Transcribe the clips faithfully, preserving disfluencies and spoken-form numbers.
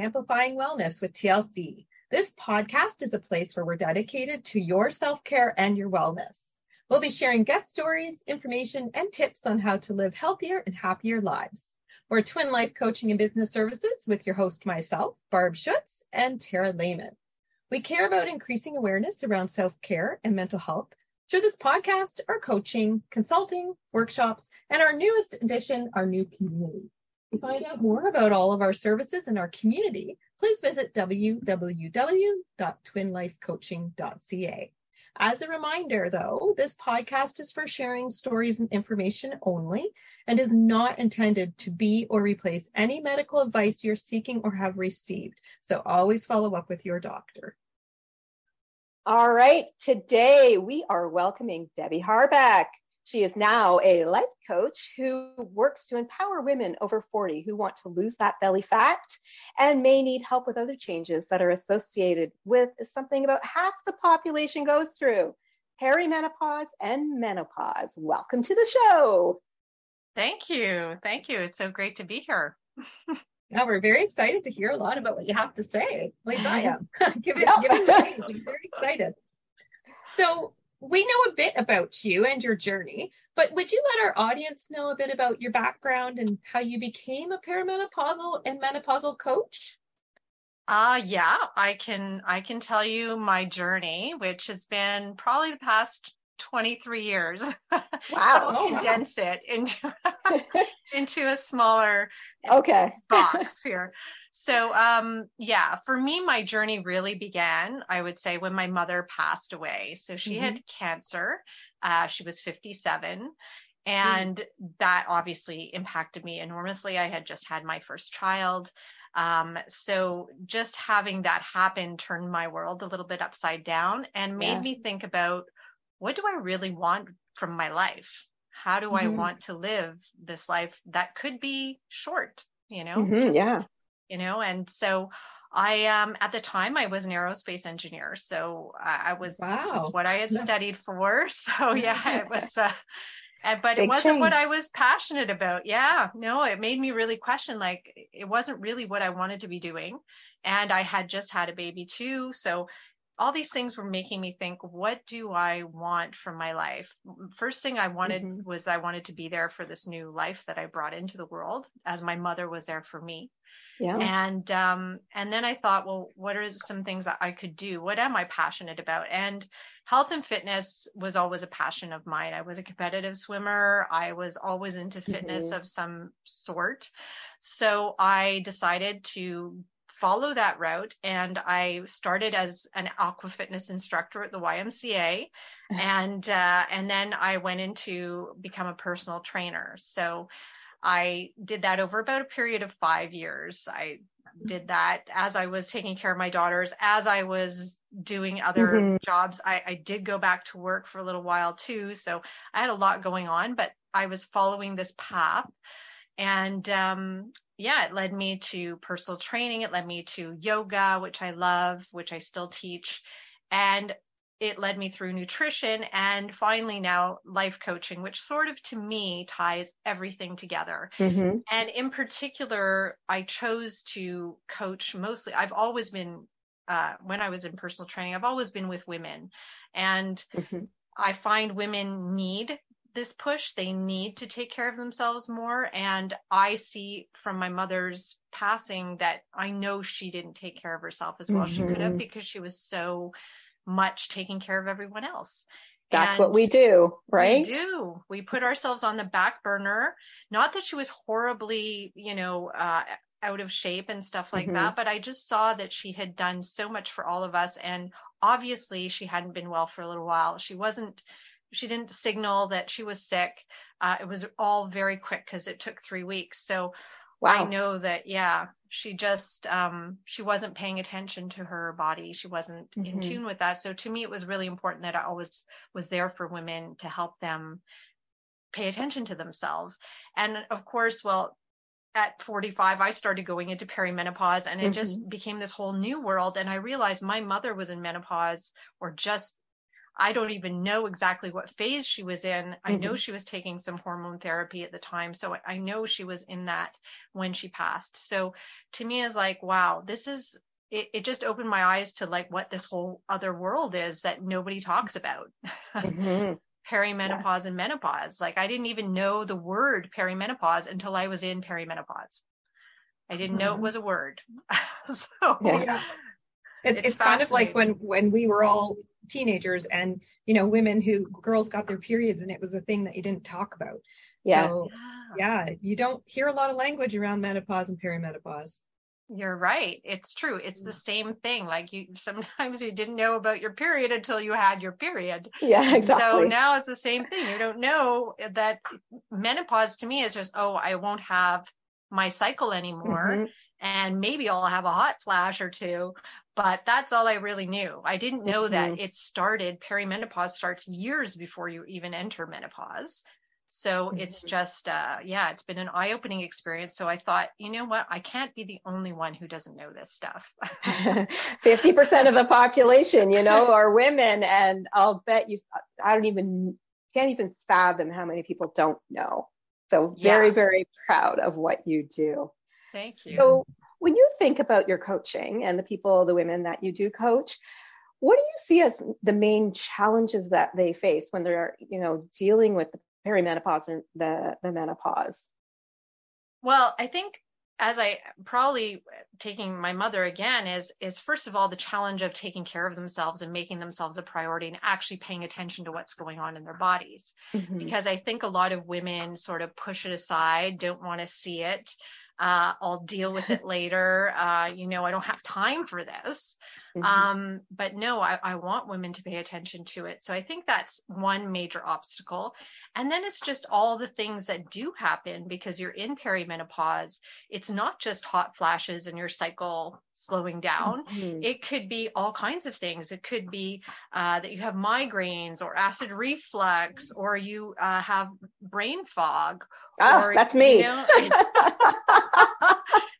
Amplifying Wellness with T L C. This podcast is a place where we're dedicated to your self-care and your wellness. We'll be sharing guest stories, information, and tips on how to live healthier and happier lives. We're Twin Life Coaching and Business Services with your host, myself, Barb Schutz, and Tara Lehman. We care about increasing awareness around self-care and mental health through this podcast, our coaching, consulting, workshops, and our newest addition, our new community. To find out more about all of our services and our community, please visit w w w dot twin life coaching dot c a. As a reminder, though, this podcast is for sharing stories and information only and is not intended to be or replace any medical advice you're seeking or have received. So always follow up with your doctor. All right, today we are welcoming Debbie Harbec. She is now a life coach who works to empower women over forty who want to lose that belly fat and may need help with other changes that are associated with something about half the population goes through, perimenopause and menopause. Welcome to the show. Thank you. Thank you. It's so great to be here. Yeah, we're very excited to hear a lot about what you have to say. At least I am. give it, give it away. I'm very excited. So, we know a bit about you and your journey, but would you let our audience know a bit about your background and how you became a perimenopausal and menopausal coach? Ah, uh, yeah, I can, I can tell you my journey, which has been probably the past twenty-three years. Wow. I'll oh, condense wow. it into, into a smaller okay. box here. So, um, yeah, for me, my journey really began, I would say, when my mother passed away. So she mm-hmm. had cancer. Uh, she was fifty-seven. And mm-hmm. that obviously impacted me enormously. I had just had my first child. Um, so just having that happen turned my world a little bit upside down and made yeah. me think about, what do I really want from my life? How do mm-hmm. I want to live this life that could be short, you know? Mm-hmm, yeah. You know, and so I, um, at the time I was an aerospace engineer. So I was, wow. this is what I had yeah. studied for. So yeah, it was, uh, but Big it wasn't change. What I was passionate about. Yeah, no, it made me really question, like, it wasn't really what I wanted to be doing. And I had just had a baby too. So all these things were making me think, what do I want from my life? First thing I wanted mm-hmm. was I wanted to be there for this new life that I brought into the world, as my mother was there for me. Yeah. And, um, and then I thought, well, what are some things that I could do? What am I passionate about? And health and fitness was always a passion of mine. I was a competitive swimmer. I was always into fitness mm-hmm. of some sort. So I decided to follow that route. And I started as an aqua fitness instructor at the Y M C A. And, uh, and then I went into become a personal trainer. So I did that over about a period of five years. I did that as I was taking care of my daughters, as I was doing other mm-hmm. jobs. I, I did go back to work for a little while too. So I had a lot going on, but I was following this path. And, um, yeah, it led me to personal training. It led me to yoga, which I love, which I still teach. And it led me through nutrition and finally now life coaching, which sort of to me ties everything together. Mm-hmm. And in particular, I chose to coach mostly. I've always been, uh, when I was in personal training, I've always been with women. And mm-hmm. I find women need this push. They need to take care of themselves more. And I see from my mother's passing that I know she didn't take care of herself as well as mm-hmm. she could have, because she was so much taking care of everyone else. That's and what we do, right? We do. We put ourselves on the back burner. Not that she was horribly, you know, uh, out of shape and stuff like mm-hmm. that, but I just saw that she had done so much for all of us. And obviously she hadn't been well for a little while. She wasn't She didn't signal that she was sick. Uh, it was all very quick because it took three weeks. So wow. I know that, yeah, she just, um, she wasn't paying attention to her body. She wasn't mm-hmm. in tune with that. So to me, it was really important that I always was there for women to help them pay attention to themselves. And of course, well, at forty-five, I started going into perimenopause, and it mm-hmm. just became this whole new world. And I realized my mother was in menopause, or just I don't even know exactly what phase she was in. Mm-hmm. I know she was taking some hormone therapy at the time. So I know she was in that when she passed. So to me, it's like, wow, this is, it, it just opened my eyes to like what this whole other world is that nobody talks about. Mm-hmm. Perimenopause yeah. and menopause. Like I didn't even know the word perimenopause until I was in perimenopause. I didn't mm-hmm. know it was a word. So yeah. It's, it's, it's kind of like when, when we were all teenagers and, you know, women who girls got their periods and it was a thing that you didn't talk about. Yeah. So, yeah. yeah. You don't hear a lot of language around menopause and perimenopause. You're right. It's true. It's the same thing. Like you, sometimes you didn't know about your period until you had your period. Yeah, exactly. So now it's the same thing. You don't know that menopause to me is just, oh, I won't have my cycle anymore. Mm-hmm. And maybe I'll have a hot flash or two, but that's all I really knew. I didn't know mm-hmm. that it started, perimenopause starts years before you even enter menopause. So mm-hmm. it's just, uh, yeah, it's been an eye-opening experience. So I thought, you know what? I can't be the only one who doesn't know this stuff. fifty percent of the population, you know, are women. And I'll bet you, I don't even, can't even fathom how many people don't know. So very, yeah. very proud of what you do. Thank you. So when you think about your coaching and the people, the women that you do coach, what do you see as the main challenges that they face when they're, you know, dealing with the perimenopause or the, the menopause? Well, I think as I probably taking my mother again is, is first of all, the challenge of taking care of themselves and making themselves a priority and actually paying attention to what's going on in their bodies. Mm-hmm. Because I think a lot of women sort of push it aside, don't want to see it. Uh, I'll deal with it later. Uh, you know, I don't have time for this. Mm-hmm. Um, but no, I, I want women to pay attention to it. So I think that's one major obstacle. And then it's just all the things that do happen because you're in perimenopause. It's not just hot flashes and your cycle slowing down. Mm-hmm. It could be all kinds of things. It could be uh, that you have migraines or acid reflux, or you uh, have brain fog. Oh, or, that's me. You know, it,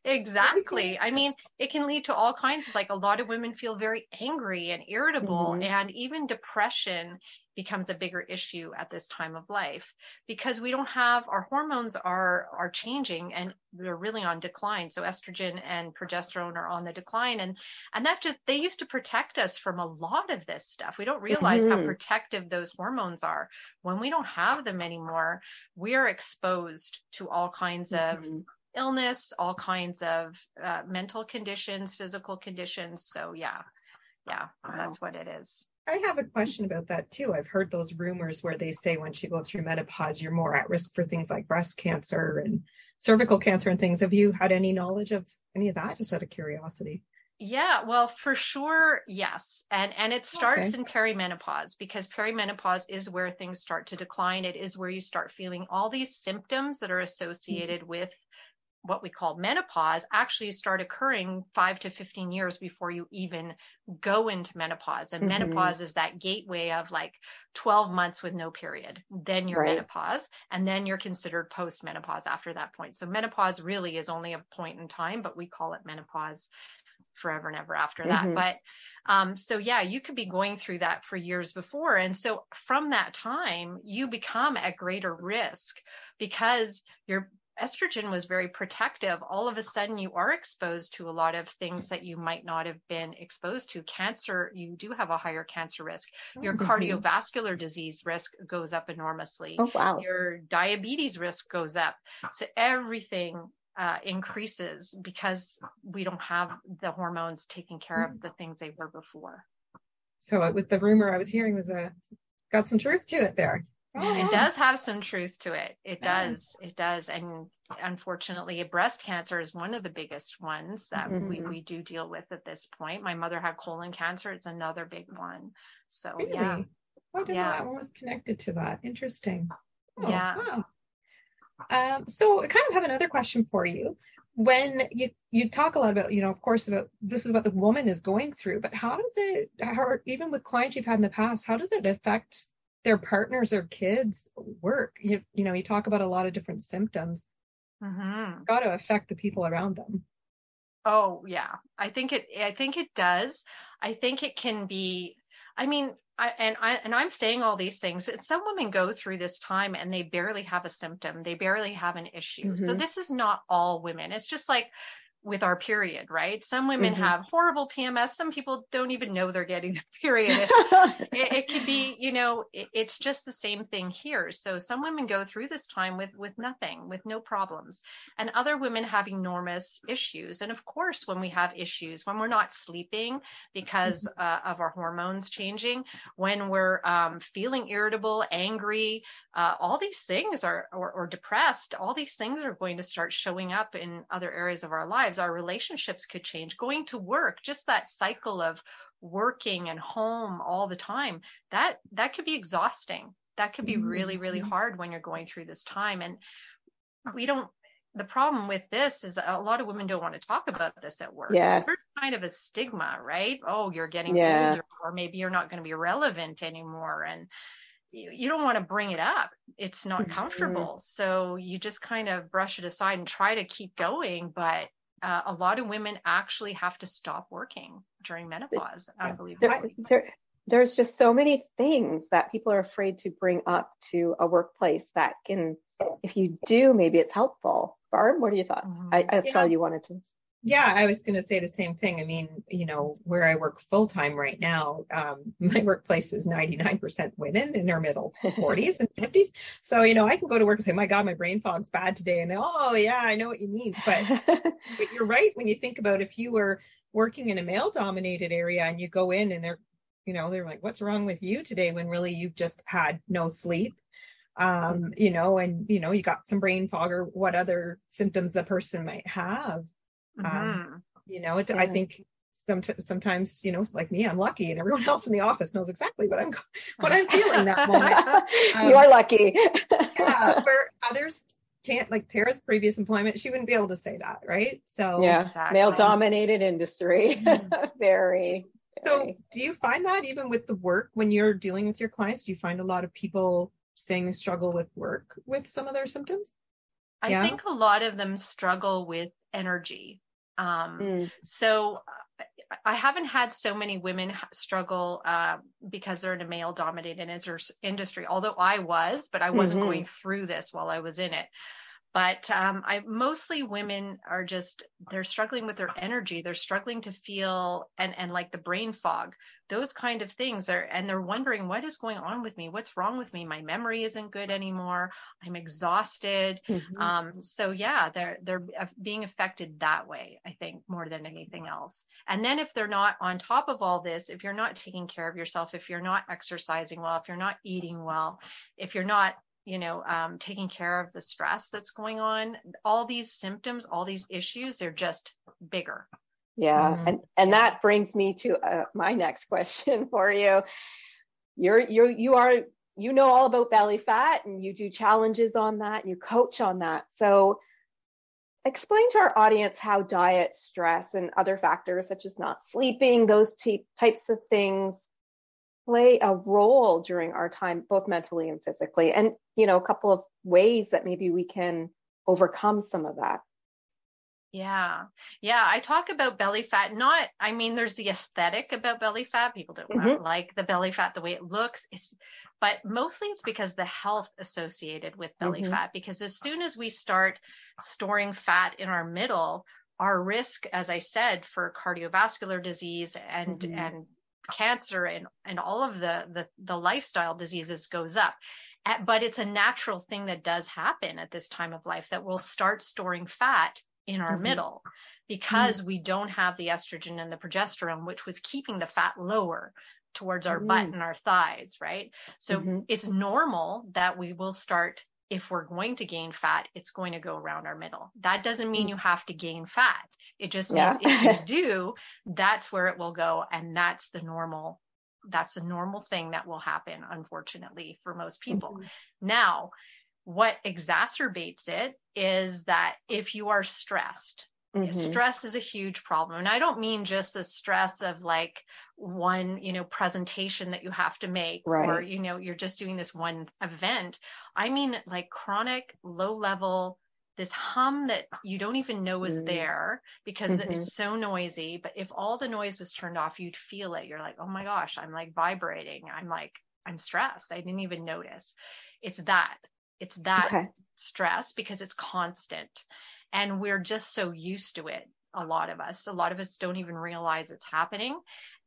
exactly. I mean, it can lead to all kinds of, like a lot of women feel very angry and irritable, mm-hmm. and even depression becomes a bigger issue at this time of life because we don't have, our hormones are, are changing and they're really on decline. So estrogen and progesterone are on the decline. And, and that just, they used to protect us from a lot of this stuff. We don't realize mm-hmm. how protective those hormones are. When we don't have them anymore, we are exposed to all kinds mm-hmm. of illness, all kinds of uh, mental conditions, physical conditions. So yeah, yeah, wow. that's what it is. I have a question about that too. I've heard those rumors where they say once you go through menopause, you're more at risk for things like breast cancer and cervical cancer and things. Have you had any knowledge of any of that, just out of curiosity? Yeah, well, for sure, yes. And and it starts okay. in perimenopause, because perimenopause is where things start to decline. It is where you start feeling all these symptoms that are associated mm-hmm. with what we call menopause actually start occurring five to fifteen years before you even go into menopause. And mm-hmm. menopause is that gateway of like twelve months with no period, then you're right. menopause, and then you're considered post-menopause after that point. So menopause really is only a point in time, but we call it menopause forever and ever after that. Mm-hmm. But um, so yeah, you could be going through that for years before. And so from that time, you become at greater risk because you're estrogen was very protective. All of a sudden you are exposed to a lot of things that you might not have been exposed to. Cancer, you do have a higher cancer risk. Your mm-hmm. cardiovascular disease risk goes up enormously. Oh, wow. Your diabetes risk goes up. So everything uh, increases because we don't have the hormones taking care of the things they were before. So with the rumor I was hearing was a, got some truth to it there. Oh, it does have some truth to it. It does. It does. And unfortunately, breast cancer is one of the biggest ones that mm-hmm. we, we do deal with at this point. My mother had colon cancer. It's another big one. So really? yeah. Oh, yeah. That one was connected to that. Interesting. Oh, yeah. Wow. Um, so I kind of have another question for you. When you, you talk a lot about, you know, of course, about this is what the woman is going through, but how does it, how, even with clients you've had in the past, how does it affect their partners or kids work? You, you know, you talk about a lot of different symptoms. Mm-hmm. Got to affect the people around them. Oh yeah. I think it, I think it does. I think it can be, I mean, I, and I, and I'm saying all these things, and some women go through this time and they barely have a symptom. They barely have an issue. Mm-hmm. So this is not all women. It's just like with our period, right? Some women mm-hmm. have horrible P M S. Some people don't even know they're getting the period. It, it, it could be, you know, it, it's just the same thing here. So some women go through this time with, with nothing, with no problems. And other women have enormous issues. And of course, when we have issues, when we're not sleeping because mm-hmm. uh, of our hormones changing, when we're um, feeling irritable, angry, uh, all these things are, or, or depressed, all these things are going to start showing up in other areas of our lives. Our relationships could change, going to work, just that cycle of working and home all the time, that that could be exhausting. That could be really, really hard when you're going through this time. And we don't, the problem with this is a lot of women don't want to talk about this at work. Yes. There's kind of a stigma, right? Oh, you're getting yeah. older, or maybe you're not going to be relevant anymore. And you don't want to bring it up. It's not comfortable. Mm-hmm. So you just kind of brush it aside and try to keep going. But Uh, a lot of women actually have to stop working during menopause. Unbelievably. There, there, there's just so many things that people are afraid to bring up to a workplace that can, if you do, maybe it's helpful. Barb, what are your thoughts? Mm-hmm. I, I yeah. saw you wanted to. Yeah, I was going to say the same thing. I mean, you know, where I work full time right now, um, my workplace is ninety-nine percent women in their middle forties and fifties. So, you know, I can go to work and say, my God, my brain fog's bad today. And they, oh, yeah, I know what you mean. But, but you're right. When you think about if you were working in a male dominated area and you go in and they're, you know, they're like, what's wrong with you today? When really you've just had no sleep. Um, you know, and, you know, you got some brain fog or what other symptoms the person might have. Mm-hmm. Um, you know, it, yeah. I think some, sometimes, you know, like me, I'm lucky and everyone else in the office knows exactly what I'm, what I'm feeling that moment. Um, You're lucky. Yeah, where others can't, like Tara's previous employment, she wouldn't be able to say that. Right. So yeah, exactly. Male dominated industry. Mm-hmm. Very. So do you find that even with the work, when you're dealing with your clients, do you find a lot of people saying they struggle with work with some of their symptoms? I yeah. think a lot of them struggle with energy. Um, mm. So I haven't had so many women struggle uh, because they're in a male dominated inter- industry, although I was, but I wasn't mm-hmm. going through this while I was in it. But um, I mostly women are just, they're struggling with their energy. They're struggling to feel and, and like the brain fog, those kind of things are, and they're wondering what is going on with me? What's wrong with me? My memory isn't good anymore. I'm exhausted. Mm-hmm. Um, so yeah, they're, they're being affected that way, I think, more than anything else. And then if they're not on top of all this, if you're not taking care of yourself, if you're not exercising well, if you're not eating well, if you're not you know, um, taking care of the stress that's going on, all these symptoms, all these issues, they're just bigger. Yeah. Mm-hmm. And, and that brings me to uh, my next question for you. You're, you're, you are, you know, all about belly fat and you do challenges on that and you coach on that. So explain to our audience how diet, stress, and other factors such as not sleeping, those t- types of things play a role during our time, both mentally and physically, and, you know, a couple of ways that maybe we can overcome some of that. Yeah. Yeah. I talk about belly fat, not, I mean, there's the aesthetic about belly fat. People don't mm-hmm. like the belly fat, the way it looks, it's, but mostly it's because the health associated with belly mm-hmm. fat, because as soon as we start storing fat in our middle, our risk, as I said, for cardiovascular disease and, mm-hmm. and, cancer and, and all of the, the, the lifestyle diseases goes up. At, but it's a natural thing that does happen at this time of life that we'll start storing fat in our mm-hmm. middle because mm-hmm. we don't have the estrogen and the progesterone, which was keeping the fat lower towards our mm-hmm. butt and our thighs, right? So mm-hmm. it's normal that we will start, if we're going to gain fat, it's going to go around our middle. That doesn't mean you have to gain fat. It just means yeah. if you do, that's where it will go. And that's the normal, that's the normal thing that will happen, unfortunately, for most people. Mm-hmm. Now, what exacerbates it is that if you are stressed, mm-hmm. stress is a huge problem. And I don't mean just the stress of like one, you know, presentation that you have to make, right. or, you know, you're just doing this one event. I mean, like chronic low level this hum that you don't even know is there because mm-hmm. it's so noisy. But if all the noise was turned off, you'd feel it. You're like, oh my gosh, I'm like vibrating. I'm like, I'm stressed. I didn't even notice. It's that, it's that okay. stress because it's constant. And we're just so used to it. A lot of us, a lot of us don't even realize it's happening.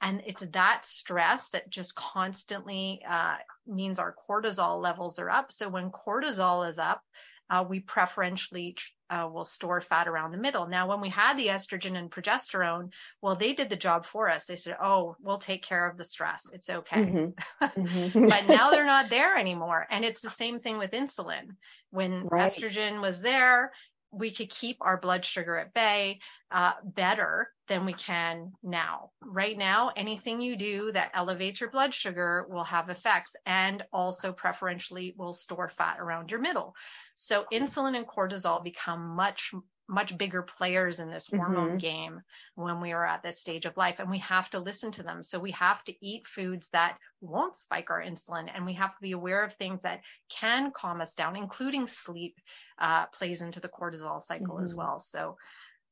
And it's that stress that just constantly uh, means our cortisol levels are up. So when cortisol is up, uh, we preferentially uh, will store fat around the middle. Now, when we had the estrogen and progesterone, well, they did the job for us. They said, oh, we'll take care of the stress. It's okay. Mm-hmm. Mm-hmm. But now they're not there anymore. And it's the same thing with insulin. When right. estrogen was there, we could keep our blood sugar at bay uh, better than we can now. Right now, anything you do that elevates your blood sugar will have effects and also preferentially will store fat around your middle. So insulin and cortisol become much, much bigger players in this hormone mm-hmm. game when we are at this stage of life, and we have to listen to them. So we have to eat foods that won't spike our insulin, and we have to be aware of things that can calm us down, including sleep uh, plays into the cortisol cycle mm-hmm. as well. So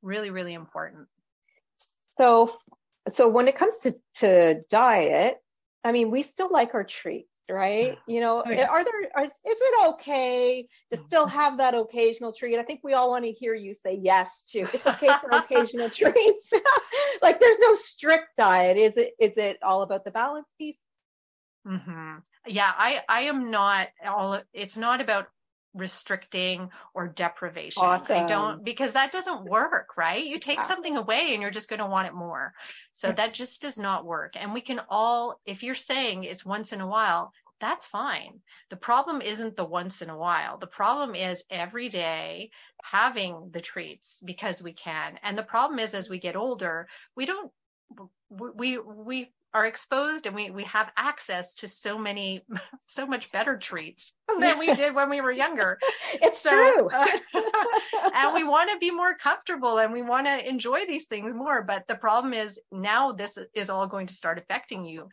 really, really important. So, so when it comes to, to diet, I mean, we still like our treats, right? You know, oh, yeah. are there, are, is it okay to still have that occasional treat? I think we all want to hear you say yes to, it's okay for occasional treats. Like there's no strict diet. Is it, is it all about the balance piece? Mm-hmm. Yeah. I, I am not all, it's not about restricting or deprivation. Awesome. I don't, because that doesn't work, right? You take yeah. something away and you're just going to want it more. So yeah. that just does not work. And we can all, if you're saying it's once in a while, that's fine. The problem isn't the once in a while. The problem is every day having the treats because we can. And the problem is, as we get older, we don't, we, we, are exposed and we, we have access to so many, so much better treats than we did when we were younger. It's so, true. uh, and we want to be more comfortable and we want to enjoy these things more. But the problem is now this is all going to start affecting you.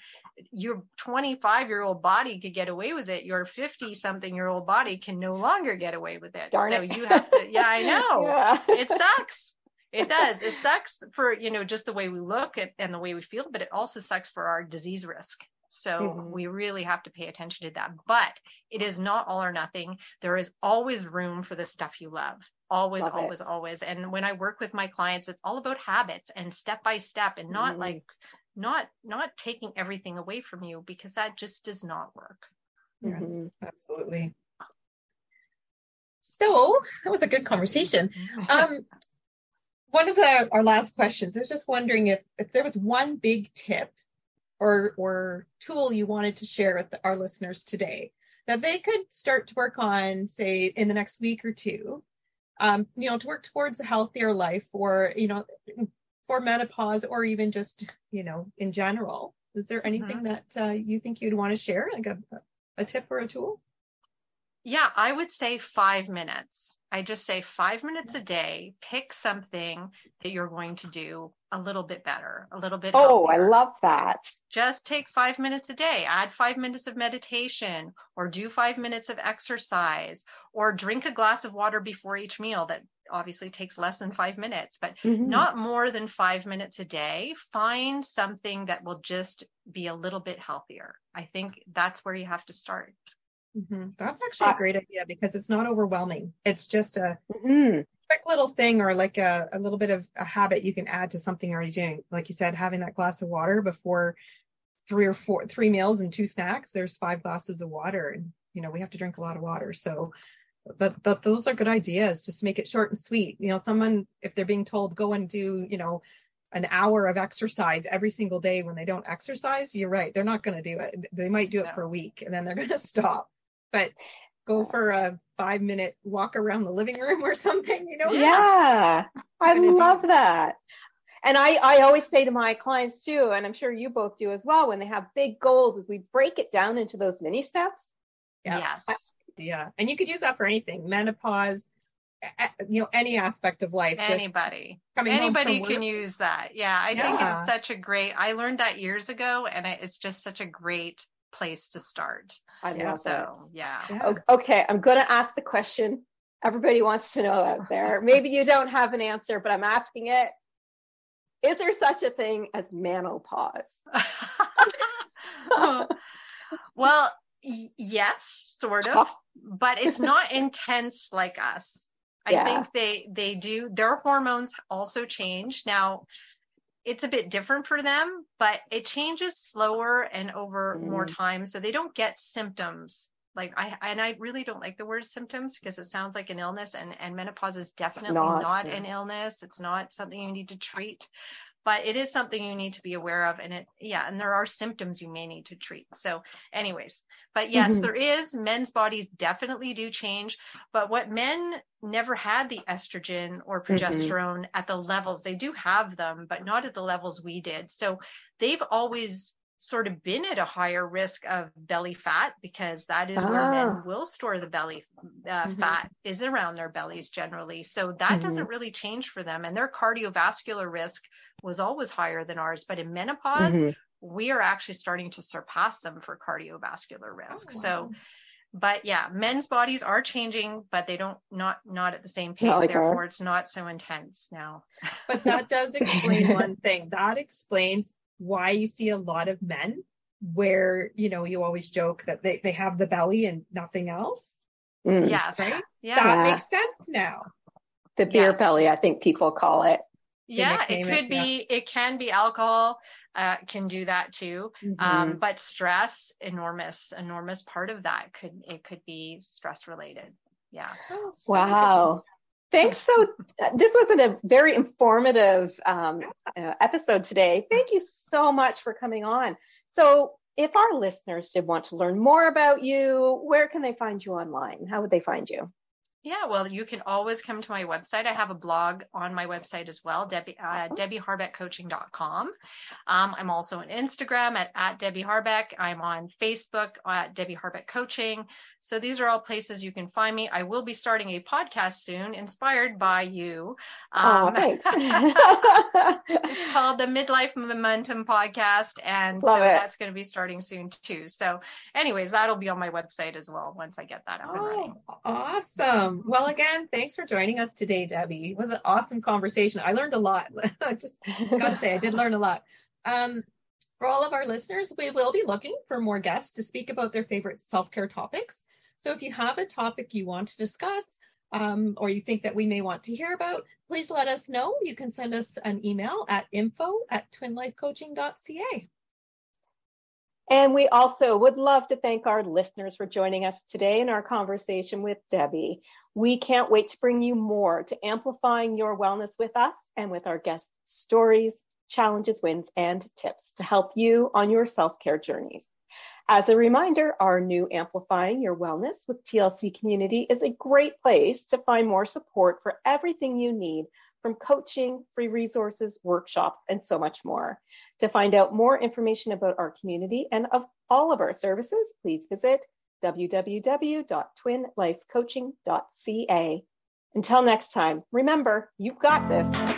Your twenty-five year old body could get away with it. Your fifty something year old body can no longer get away with it. Darn so it. You have to, yeah, I know. Yeah. It sucks. It does. It sucks for, you know, just the way we look at, and the way we feel, but it also sucks for our disease risk. So mm-hmm. we really have to pay attention to that, but it is not all or nothing. There is always room for the stuff you love. Always, love always, it. always. And when I work with my clients, it's all about habits and step by step and not mm-hmm. like, not, not taking everything away from you because that just does not work. Mm-hmm. Yeah. Absolutely. So that was a good conversation. Um, One of the, our last questions, I was just wondering if, if there was one big tip or or tool you wanted to share with the, our listeners today that they could start to work on, say, in the next week or two, um, you know, to work towards a healthier life or, you know, for menopause or even just, you know, in general. Is there anything mm-hmm. that uh, you think you'd want to share, like a, a tip or a tool? Yeah, I would say five minutes. I just say five minutes a day, pick something that you're going to do a little bit better, a little bit. Oh, healthier. I love that. Just take five minutes a day, add five minutes of meditation or do five minutes of exercise or drink a glass of water before each meal. That obviously takes less than five minutes, but mm-hmm. not more than five minutes a day. Find something that will just be a little bit healthier. I think that's where you have to start. Mm-hmm. That's actually a great idea because it's not overwhelming. It's just a mm-hmm. quick little thing or like a, a little bit of a habit you can add to something you're already doing. Like you said, having that glass of water before three or four, three meals and two snacks, there's five glasses of water. And, you know, we have to drink a lot of water. So but, but those are good ideas. Just make it short and sweet. You know, someone, if they're being told, go and do, you know, an hour of exercise every single day when they don't exercise, you're right. They're not going to do it. They might do it no. for a week and then they're going to stop. But go for a five minute walk around the living room or something, you know? Yeah. I love that. And I, I always say to my clients too, and I'm sure you both do as well, when they have big goals is we break it down into those mini steps. Yeah. Yes. I, yeah. And you could use that for anything, menopause, you know, any aspect of life. Anybody, anybody can use that. Yeah. I yeah. think it's such a great, I learned that years ago and it's just such a great place to start. I love so, it. Yeah. Okay. I'm going to ask the question everybody wants to know out there. Maybe you don't have an answer, but I'm asking it. Is there such a thing as menopause? Well, y- yes, sort of, but it's not intense like us. I yeah. think they, they do. Their hormones also change. Now, it's a bit different for them, but it changes slower and over mm. more time. So they don't get symptoms. Like I, and I really don't like the word symptoms because it sounds like an illness, and, and menopause is definitely not, not an illness. It's not something you need to treat, but it is something you need to be aware of. And it, yeah. And there are symptoms you may need to treat. So anyways, but yes, mm-hmm. there is. Men's bodies definitely do change, but what men never had the estrogen or progesterone mm-hmm. at the levels they do have them, but not at the levels we did. So they've always sort of been at a higher risk of belly fat, because that is ah. where men will store the belly uh, mm-hmm. fat is around their bellies generally. So that mm-hmm. doesn't really change for them. And their cardiovascular risk was always higher than ours. But in menopause, mm-hmm. we are actually starting to surpass them for cardiovascular risk. Oh, wow. So, but yeah, men's bodies are changing, but they don't, not, not at the same pace. Like Therefore, that. It's not so intense now. But that does explain one thing. That explains why you see a lot of men where, you know, you always joke that they, they have the belly and nothing else. Mm. Yes. Right? Yeah. That yeah. makes sense now. The beer yes. belly, I think people call it. Yeah, it could it, be, yeah. it can be alcohol, uh, can do that too. Mm-hmm. Um, but stress, enormous, enormous part of that could, it could be stress related. Yeah. Oh, so wow. Thanks. So this was a very informative um, uh, episode today. Thank you so much for coming on. So if our listeners did want to learn more about you, where can they find you online? How would they find you? Yeah, well, you can always come to my website. I have a blog on my website as well, Debbie, uh, Debbie Harbec Coaching dot com. Um, I'm also on Instagram at, at Debbie Harbec. I'm on Facebook at Debbie Harbec Coaching. So these are all places you can find me. I will be starting a podcast soon, inspired by you. Um, oh, thanks. It's called the Midlife Momentum Podcast. And Love so it. That's going to be starting soon too. So anyways, that'll be on my website as well once I get that up oh, and running. Awesome. Well, again, thanks for joining us today, Debbie. It was an awesome conversation. I learned a lot. I just got to say, I did learn a lot. Um, for all of our listeners, we will be looking for more guests to speak about their favorite self-care topics. So if you have a topic you want to discuss, um, or you think that we may want to hear about, please let us know. You can send us an email at info at twin life coaching dot c a. And we also would love to thank our listeners for joining us today in our conversation with Debbie. We can't wait to bring you more to amplifying your wellness with us and with our guest stories, challenges, wins, and tips to help you on your self-care journeys. As a reminder, our new Amplifying Your Wellness with T L C Community is a great place to find more support for everything you need, from coaching, free resources, workshops, and so much more. To find out more information about our community and of all of our services, please visit w w w dot twin life coaching dot c a. Until next time, remember, you've got this.